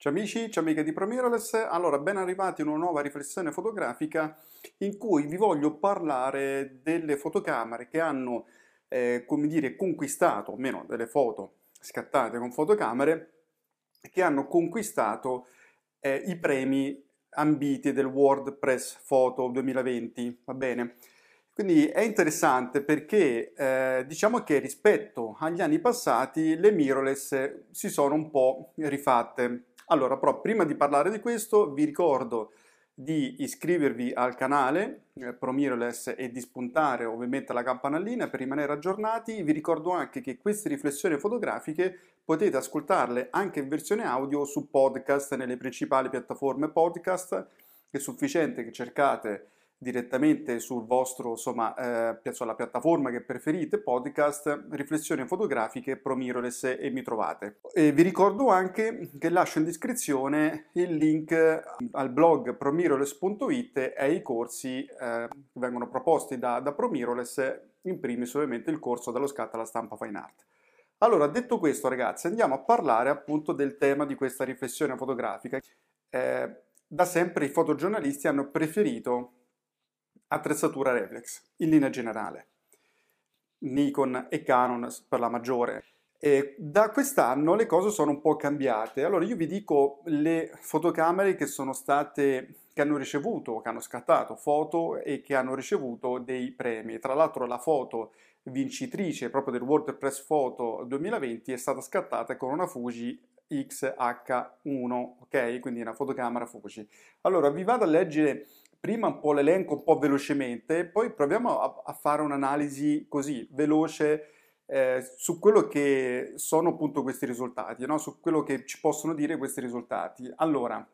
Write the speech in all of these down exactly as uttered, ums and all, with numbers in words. Ciao amici, ciao amiche di ProMirrorless, allora ben arrivati in una nuova riflessione fotografica in cui vi voglio parlare delle fotocamere che hanno, eh, come dire, conquistato, o meno delle foto scattate con fotocamere, che hanno conquistato eh, i premi ambiti del World Press Photo duemilaventi, va bene? Quindi è interessante perché eh, diciamo che rispetto agli anni passati le mirrorless si sono un po' rifatte. Allora, però prima di parlare di questo vi ricordo di iscrivervi al canale eh, ProMirrorless e di spuntare ovviamente la campanellina per rimanere aggiornati. Vi ricordo anche che queste riflessioni fotografiche potete ascoltarle anche in versione audio su podcast nelle principali piattaforme podcast. È sufficiente che cercate direttamente sul vostro, insomma, eh, sulla piattaforma che preferite, podcast, riflessioni fotografiche, ProMirrorless e mi trovate. E vi ricordo anche che lascio in descrizione il link al blog ProMirrorless punto it e ai corsi eh, che vengono proposti da, da ProMirrorless, in primis ovviamente il corso dallo scatto alla stampa Fine Art. Allora, detto questo ragazzi, andiamo a parlare appunto del tema di questa riflessione fotografica. Eh, da sempre i fotogiornalisti hanno preferito attrezzatura reflex in linea generale, Nikon e Canon per la maggiore, e da quest'anno le cose sono un po' cambiate. Allora io vi dico le fotocamere che sono state, che hanno ricevuto, che hanno scattato foto e che hanno ricevuto dei premi. Tra l'altro la foto vincitrice proprio del World Press Photo duemilaventi è stata scattata con una Fuji X H uno, ok? Quindi una fotocamera Fuji. Allora vi vado a leggere prima un po' l'elenco, un po' velocemente, poi proviamo a, a fare un'analisi così veloce eh, su quello che sono appunto questi risultati, no? Su quello che ci possono dire questi risultati. Allora,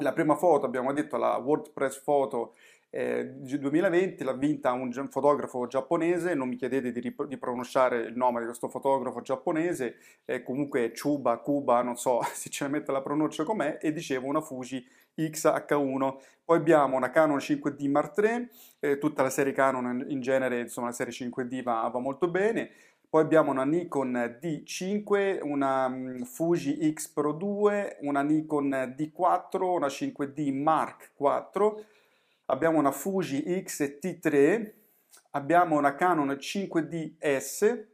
la prima foto, abbiamo detto, la World Press Photo eh, duemilaventi, l'ha vinta un fotografo giapponese, non mi chiedete di, di pronunciare il nome di questo fotografo giapponese, eh, comunque Chuba, Cuba, non so sinceramente la pronuncia com'è, e dicevo una Fuji X H uno. Poi abbiamo una Canon cinque D Mark tre, eh, tutta la serie Canon in genere, insomma la serie cinque D va, va molto bene. Poi abbiamo una Nikon D cinque, una um, Fuji X Pro due, una Nikon D quattro, una cinque D Mark quattro, abbiamo una Fuji X T tre, abbiamo una Canon cinque D S,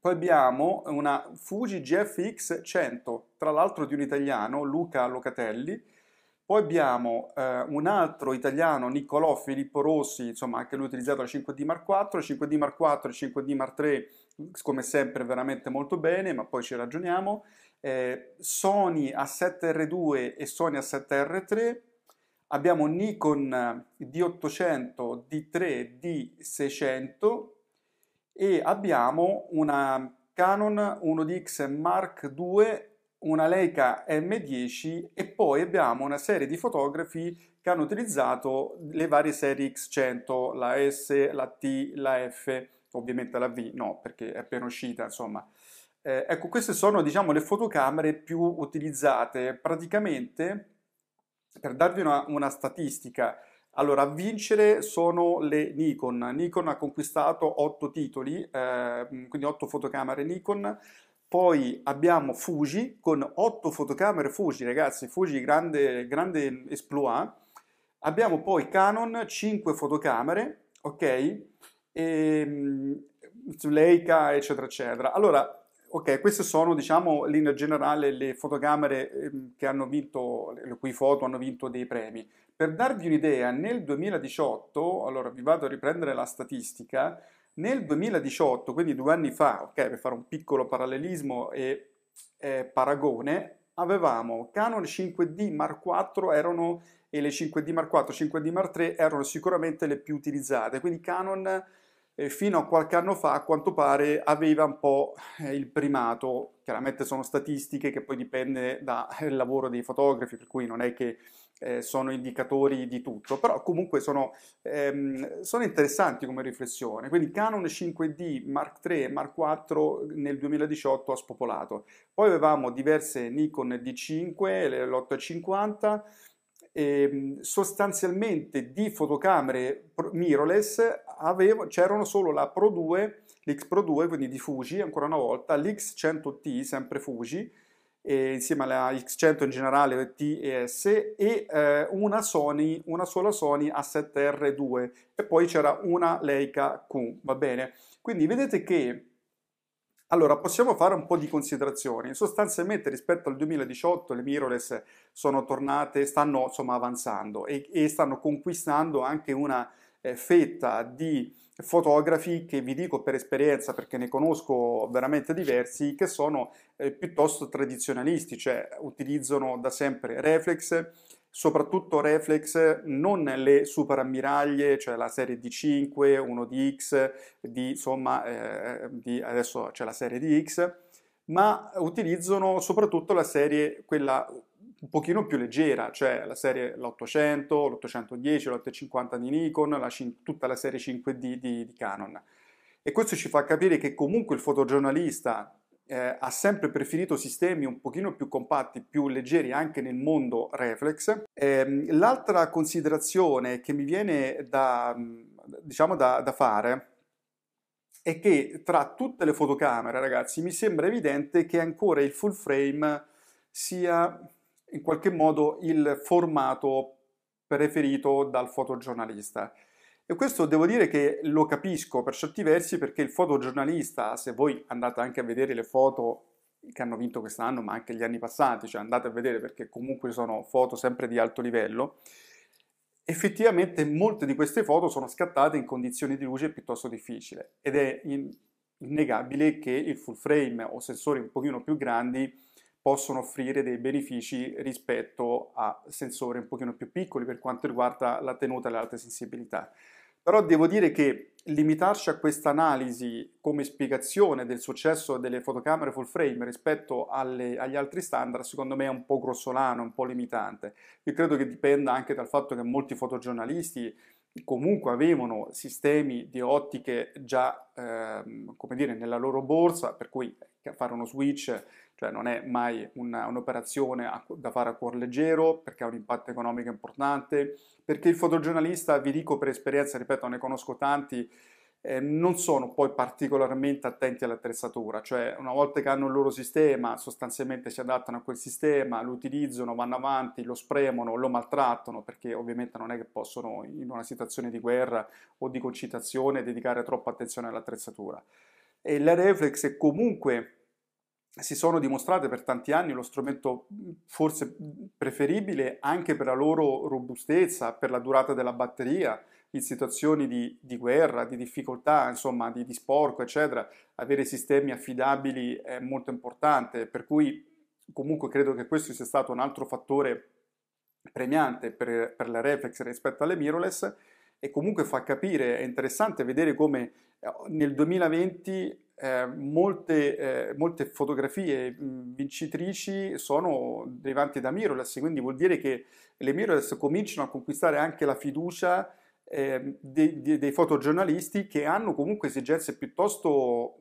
poi abbiamo una Fuji G F X cento, tra l'altro di un italiano, Luca Locatelli. Poi abbiamo eh, un altro italiano, Niccolò Filippo Rossi, insomma anche lui utilizzato la cinque D Mark quattro, cinque D Mark quattro, cinque D Mark tre, come sempre veramente molto bene, ma poi ci ragioniamo. Eh, Sony A sette R due e Sony A sette R tre, abbiamo Nikon D ottocento, D tre, D seicento e abbiamo una Canon uno D X Mark due, una Leica M dieci e poi abbiamo una serie di fotografi che hanno utilizzato le varie serie X cento, la S, la T, la F, ovviamente la V no perché è appena uscita, insomma. Eh, ecco, queste sono diciamo le fotocamere più utilizzate. Praticamente, per darvi una, una statistica, allora a vincere sono le Nikon. Nikon ha conquistato otto titoli, eh, quindi otto fotocamere Nikon. Poi abbiamo Fuji con otto fotocamere Fuji, ragazzi, Fuji grande, grande exploit. Abbiamo poi Canon, cinque fotocamere, ok? E, Leica, eccetera, eccetera. Allora, ok, queste sono, diciamo, in linea generale le fotocamere che hanno vinto, le cui foto hanno vinto dei premi. Per darvi un'idea, nel duemiladiciotto, allora vi vado a riprendere la statistica. Nel duemiladiciotto, quindi due anni fa, ok, per fare un piccolo parallelismo e eh, paragone, avevamo Canon cinque D Mark quattro erano, e le cinque D Mark quattro, cinque D Mark tre erano sicuramente le più utilizzate, quindi Canon eh, fino a qualche anno fa, a quanto pare, aveva un po' il primato. Chiaramente sono statistiche che poi dipende dal lavoro dei fotografi, per cui non è che eh, sono indicatori di tutto, però comunque sono, ehm, sono interessanti come riflessione. Quindi Canon cinque D Mark tre e Mark quattro nel duemiladiciotto ha spopolato. Poi avevamo diverse Nikon D cinque, l'ottocentocinquanta, e sostanzialmente di fotocamere mirrorless c'erano solo la Pro due, l'X Pro due, quindi di Fuji ancora una volta, l'X cento T sempre Fuji, e insieme alla X cento in generale, T e S, e eh, una, Sony, una sola Sony A sette R due, e poi c'era una Leica Q, va bene? Quindi vedete che, allora, possiamo fare un po' di considerazioni. Sostanzialmente rispetto al duemiladiciotto le mirrorless sono tornate, stanno insomma avanzando e, e stanno conquistando anche una eh, fetta di fotografi che vi dico per esperienza, perché ne conosco veramente diversi, che sono eh, piuttosto tradizionalisti, cioè utilizzano da sempre reflex, soprattutto reflex, non le superammiraglie, cioè la serie D cinque, uno D X, di, insomma, eh, di, adesso c'è la serie D X, ma utilizzano soprattutto la serie, quella un pochino più leggera, cioè la serie l'ottocento, l'ottocentodieci, l'ottocentocinquanta di Nikon, la, tutta la serie cinque D di, di Canon. E questo ci fa capire che comunque il fotogiornalista Eh, ha sempre preferito sistemi un pochino più compatti, più leggeri anche nel mondo reflex. Eh, l'altra considerazione che mi viene da, diciamo da, da fare è che tra tutte le fotocamere, ragazzi, mi sembra evidente che ancora il full frame sia in qualche modo il formato preferito dal fotogiornalista. E questo devo dire che lo capisco per certi versi, perché il fotogiornalista, se voi andate anche a vedere le foto che hanno vinto quest'anno, ma anche gli anni passati, cioè andate a vedere perché comunque sono foto sempre di alto livello, effettivamente molte di queste foto sono scattate in condizioni di luce piuttosto difficili, ed è innegabile che il full frame o sensori un pochino più grandi possono offrire dei benefici rispetto a sensori un pochino più piccoli per quanto riguarda la tenuta e le alte sensibilità. Però devo dire che limitarci a questa analisi come spiegazione del successo delle fotocamere full frame rispetto alle, agli altri standard, secondo me è un po' grossolano, un po' limitante. Io credo che dipenda anche dal fatto che molti fotogiornalisti comunque avevano sistemi di ottiche già ehm, come dire, nella loro borsa, per cui fare uno switch, cioè non è mai un'operazione da fare a cuor leggero, perché ha un impatto economico importante, perché il fotogiornalista, vi dico per esperienza, ripeto, ne conosco tanti, eh, non sono poi particolarmente attenti all'attrezzatura, cioè una volta che hanno il loro sistema, sostanzialmente si adattano a quel sistema, lo utilizzano, vanno avanti, lo spremono, lo maltrattano, perché ovviamente non è che possono in una situazione di guerra o di concitazione dedicare troppa attenzione all'attrezzatura. E le reflex comunque si sono dimostrate per tanti anni lo strumento forse preferibile anche per la loro robustezza, per la durata della batteria, in situazioni di, di guerra, di difficoltà, insomma di, di sporco, eccetera. Avere sistemi affidabili è molto importante, per cui comunque credo che questo sia stato un altro fattore premiante per, per le reflex rispetto alle mirrorless, e comunque fa capire, è interessante vedere come nel duemilaventi eh, molte, eh, molte fotografie mh, vincitrici sono derivanti da mirrorless, quindi vuol dire che le mirrorless cominciano a conquistare anche la fiducia eh, dei, dei, dei fotogiornalisti, che hanno comunque esigenze piuttosto,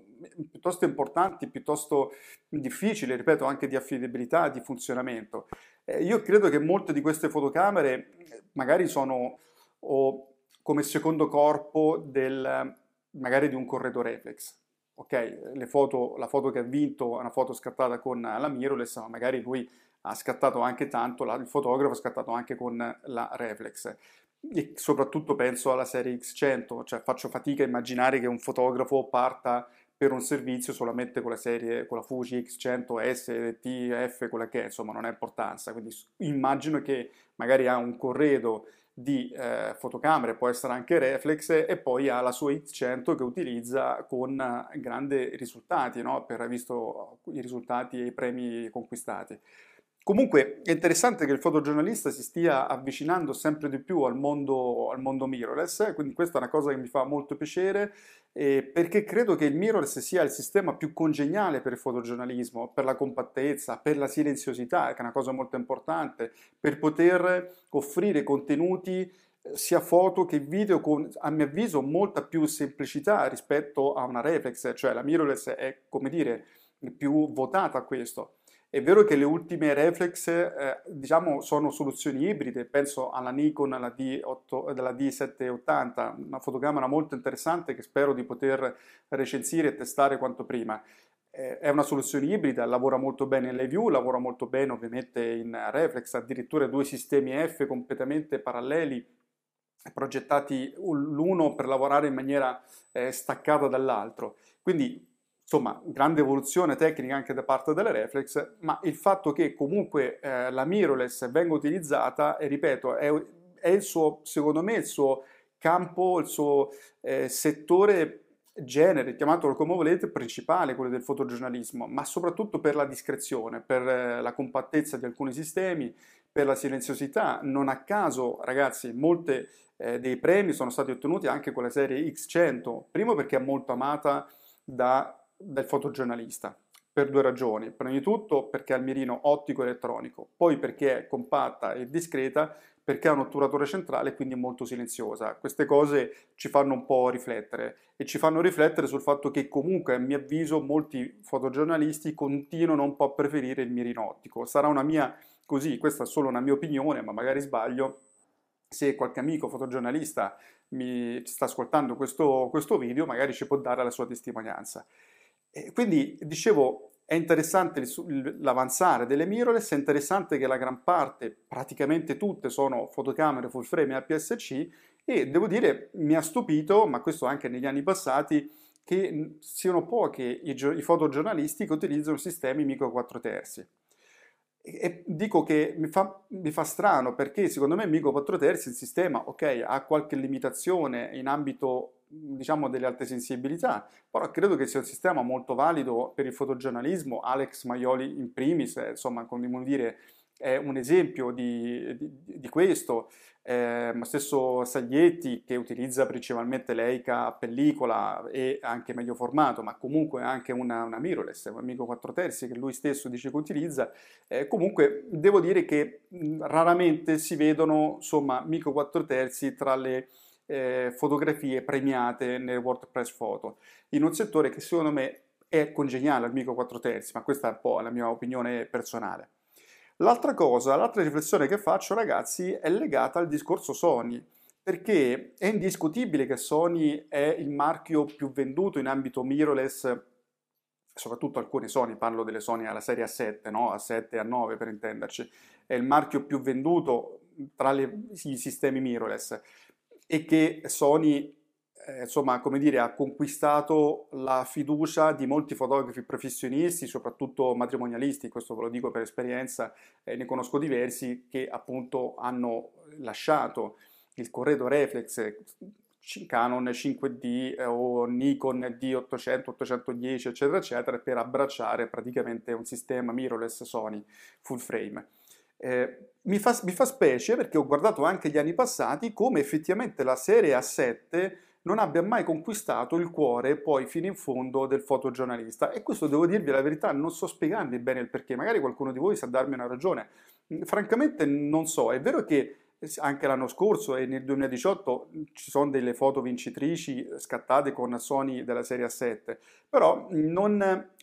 piuttosto importanti, piuttosto difficili, ripeto, anche di affidabilità, di funzionamento. Eh, io credo che molte di queste fotocamere magari sono o come secondo corpo del... magari di un corredo reflex, ok? Le foto, la foto che ha vinto è una foto scattata con la mirrorless, ma magari lui ha scattato anche tanto, il fotografo ha scattato anche con la reflex, e soprattutto penso alla serie X cento, cioè faccio fatica a immaginare che un fotografo parta per un servizio solamente con la serie, con la Fuji X cento, S, T, F, quella che è, insomma non ha importanza, quindi immagino che magari ha un corredo di eh, fotocamere, può essere anche reflex, e poi ha la sua X cento che utilizza con eh, grandi risultati, no? Per aver visto i risultati e i premi conquistati. Comunque è interessante che il fotogiornalista si stia avvicinando sempre di più al mondo, al mondo mirrorless, quindi questa è una cosa che mi fa molto piacere, eh, perché credo che il mirrorless sia il sistema più congeniale per il fotogiornalismo, per la compattezza, per la silenziosità, che è una cosa molto importante, per poter offrire contenuti sia foto che video con, a mio avviso, molta più semplicità rispetto a una reflex, cioè la mirrorless è, come dire, più votata a questo. È vero che le ultime reflex eh, diciamo sono soluzioni ibride, penso alla Nikon, alla D otto, della D settecentoottanta, una fotocamera molto interessante che spero di poter recensire e testare quanto prima. Eh, è una soluzione ibrida, lavora molto bene in live view, lavora molto bene ovviamente in reflex, addirittura due sistemi F completamente paralleli, progettati l'uno per lavorare in maniera eh, staccata dall'altro. Quindi insomma, grande evoluzione tecnica anche da parte delle reflex, ma il fatto che comunque eh, la mirrorless venga utilizzata, e ripeto, è, è il suo, secondo me, il suo campo, il suo eh, settore genere, chiamatelo come volete, principale, quello del fotogiornalismo, ma soprattutto per la discrezione, per eh, la compattezza di alcuni sistemi, per la silenziosità. Non a caso, ragazzi, molte eh, dei premi sono stati ottenuti anche con la serie X cento, primo perché è molto amata da... del fotogiornalista per due ragioni: prima di tutto perché ha il mirino ottico elettronico, poi perché è compatta e discreta, perché ha un'otturatura centrale, quindi molto silenziosa. Queste cose ci fanno un po' riflettere e ci fanno riflettere sul fatto che comunque, a mio avviso, molti fotogiornalisti continuano un po' a preferire il mirino ottico. Sarà una mia, così, questa è solo una mia opinione, ma magari sbaglio. Se qualche amico fotogiornalista mi sta ascoltando questo, questo video, magari ci può dare la sua testimonianza. Quindi, dicevo, è interessante l'avanzare delle mirrorless, è interessante che la gran parte, praticamente tutte, sono fotocamere full frame A P S C, e devo dire, mi ha stupito, ma questo anche negli anni passati, che siano pochi i, i fotogiornalisti che utilizzano sistemi micro quattro terzi. E dico che mi fa, mi fa strano, perché secondo me micro quattro terzi, il sistema, ok, ha qualche limitazione in ambito, diciamo, delle alte sensibilità, però credo che sia un sistema molto valido per il fotogiornalismo. Alex Maioli in primis, eh, insomma, come dire, è un esempio di, di, di questo, eh, ma stesso Saglietti, che utilizza principalmente Leica a pellicola e anche medio formato, ma comunque anche una, una mirrorless, un amico quattro terzi che lui stesso dice che utilizza. Eh, comunque devo dire che raramente si vedono, insomma, micro quattro terzi tra le Eh, fotografie premiate nel World Press Photo, in un settore che secondo me è congeniale al micro quattro terzi, ma questa è un po' la mia opinione personale. L'altra cosa, l'altra riflessione che faccio, ragazzi, è legata al discorso Sony, perché è indiscutibile che Sony è il marchio più venduto in ambito mirrorless, soprattutto alcune Sony, parlo delle Sony alla serie A sette, no? A sette, A nove per intenderci, è il marchio più venduto tra le, i sistemi mirrorless, e che Sony, eh, insomma, come dire, ha conquistato la fiducia di molti fotografi professionisti, soprattutto matrimonialisti, questo ve lo dico per esperienza, eh, ne conosco diversi che appunto hanno lasciato il corredo reflex, Canon cinque D eh, o Nikon D ottocento, ottocentodieci, eccetera, eccetera, per abbracciare praticamente un sistema mirrorless Sony full frame. Eh, mi, fa, mi fa specie, perché ho guardato anche gli anni passati come effettivamente la serie A sette non abbia mai conquistato il cuore poi fino in fondo del fotogiornalista, e questo, devo dirvi la verità, non so spiegarvi bene il perché, magari qualcuno di voi sa darmi una ragione, francamente non so. È vero che anche l'anno scorso e nel duemiladiciotto ci sono delle foto vincitrici scattate con Sony della serie A sette, però non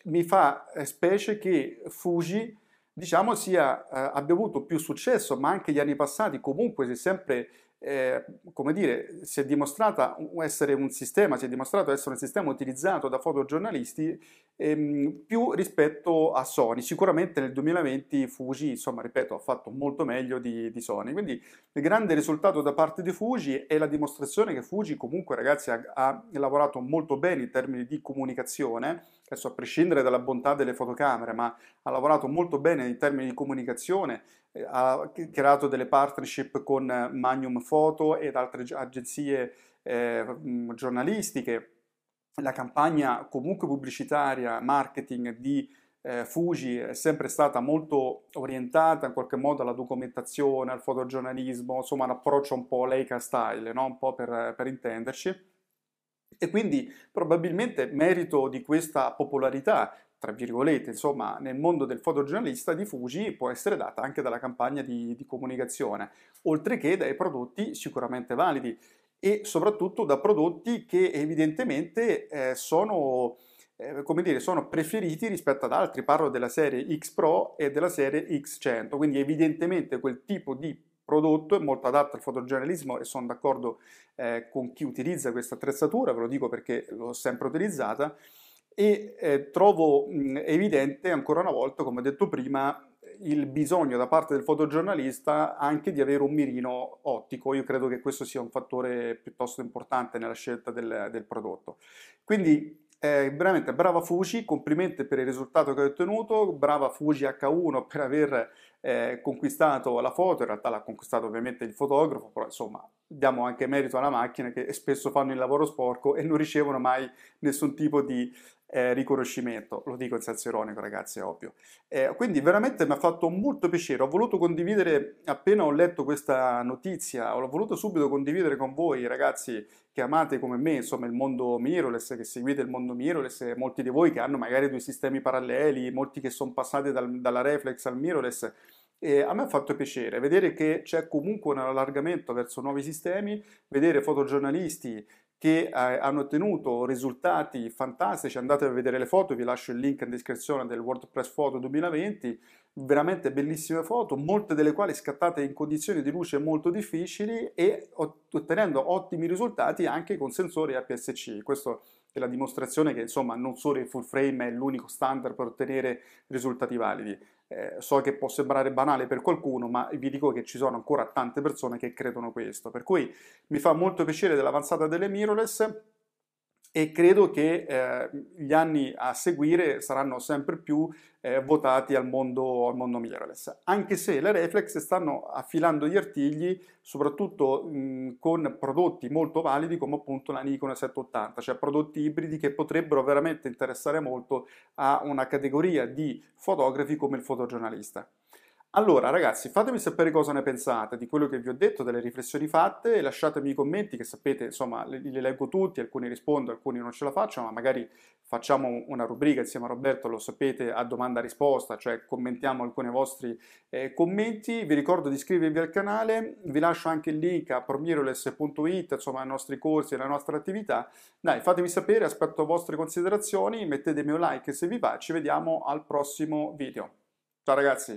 mi fa specie che Fuji, diciamo, sia, eh, abbia avuto più successo, ma anche gli anni passati comunque si è sempre, eh, come dire, si è dimostrata essere un sistema, si è dimostrato essere un sistema utilizzato da fotogiornalisti ehm, più rispetto a Sony. Sicuramente nel duemilaventi Fuji, insomma, ripeto, ha fatto molto meglio di, di Sony, quindi il grande risultato da parte di Fuji è la dimostrazione che Fuji comunque, ragazzi, ha, ha lavorato molto bene in termini di comunicazione, adesso a prescindere dalla bontà delle fotocamere, ma ha lavorato molto bene in termini di comunicazione, eh, ha creato delle partnership con Magnum Photo ed altre agenzie eh, giornalistiche. La campagna comunque pubblicitaria, marketing di eh, Fuji è sempre stata molto orientata in qualche modo alla documentazione, al fotogiornalismo, insomma un approccio un po' Leica style, no? Un po' per, per intenderci. E quindi probabilmente merito di questa popolarità, tra virgolette, insomma, nel mondo del fotogiornalista di Fuji può essere data anche dalla campagna di, di comunicazione, oltre che dai prodotti sicuramente validi e soprattutto da prodotti che evidentemente eh, sono, eh, come dire, sono preferiti rispetto ad altri. Parlo della serie X Pro e della serie X cento, quindi evidentemente quel tipo di prodotto è molto adatto al fotogiornalismo e sono d'accordo eh, con chi utilizza questa attrezzatura, ve lo dico perché l'ho sempre utilizzata. E eh, trovo mh, evidente ancora una volta, come ho detto prima, il bisogno da parte del fotogiornalista anche di avere un mirino ottico. Io credo che questo sia un fattore piuttosto importante nella scelta del, del prodotto. Quindi eh, veramente brava Fuji, complimenti per il risultato che hai ottenuto, brava Fuji H uno per aver eh, conquistato la foto, in realtà l'ha conquistato ovviamente il fotografo, però insomma diamo anche merito alla macchina che spesso fanno il lavoro sporco e non ricevono mai nessun tipo di Eh, riconoscimento, lo dico in senso ironico ragazzi, è ovvio. Eh, quindi veramente mi ha fatto molto piacere, ho voluto condividere, appena ho letto questa notizia, ho voluto subito condividere con voi ragazzi che amate come me, insomma, il mondo mirrorless, che seguite il mondo mirrorless, molti di voi che hanno magari due sistemi paralleli, molti che sono passati dal, dalla reflex al mirrorless. E a me ha fatto piacere vedere che c'è comunque un allargamento verso nuovi sistemi, vedere fotogiornalisti che hanno ottenuto risultati fantastici. Andate a vedere le foto, vi lascio il link in descrizione del World Press Photo duemilaventi, veramente bellissime foto, molte delle quali scattate in condizioni di luce molto difficili e ottenendo ottimi risultati anche con sensori A P S C. Questo è la dimostrazione che insomma non solo il full frame è l'unico standard per ottenere risultati validi. Eh, so che può sembrare banale per qualcuno, ma vi dico che ci sono ancora tante persone che credono questo, per cui mi fa molto piacere dell'avanzata delle mirrorless e credo che eh, gli anni a seguire saranno sempre più eh, votati al mondo, al mondo mirrorless, anche se le reflex stanno affilando gli artigli, soprattutto mh, con prodotti molto validi come appunto la Nikon sette ottanta, cioè prodotti ibridi che potrebbero veramente interessare molto a una categoria di fotografi come il fotogiornalista. Allora ragazzi, fatemi sapere cosa ne pensate di quello che vi ho detto, delle riflessioni fatte, e lasciatemi i commenti che sapete, insomma, li, li leggo tutti, alcuni rispondo, alcuni non ce la faccio, ma magari facciamo una rubrica insieme a Roberto, lo sapete, a domanda risposta, cioè commentiamo alcuni vostri eh, commenti. Vi ricordo di iscrivervi al canale, vi lascio anche il link a promirrorless punto it, insomma, ai nostri corsi e alla nostra attività. Dai, fatemi sapere, aspetto vostre considerazioni, mettetemi un like se vi va, ci vediamo al prossimo video. Ciao ragazzi!